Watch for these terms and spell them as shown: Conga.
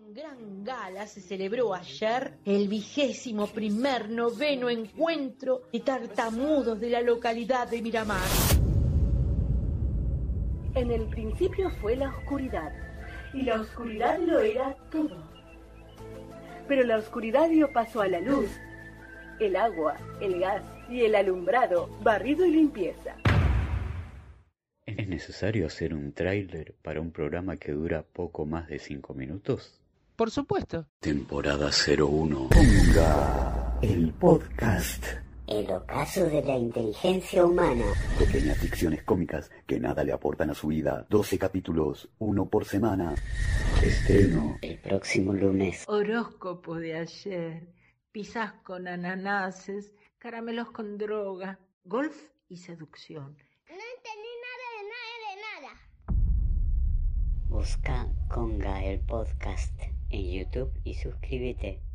Con gran gala se celebró ayer el 29º encuentro de tartamudos de la localidad de Miramar. En el principio fue la oscuridad, y la oscuridad lo era todo. Pero la oscuridad dio paso a la luz, el agua, el gas y el alumbrado, barrido y limpieza. ¿Es necesario hacer un tráiler para un programa que dura poco más de 5 minutos? Por supuesto. Temporada 01. Conga, el podcast. El ocaso de la inteligencia humana. Pequeñas ficciones cómicas que nada le aportan a su vida. 12 capítulos, uno por semana. Estreno el próximo lunes. Horóscopo de ayer. Pizzas con ananases, caramelos con droga, golf y seducción. Busca Conga el podcast en YouTube y suscríbete.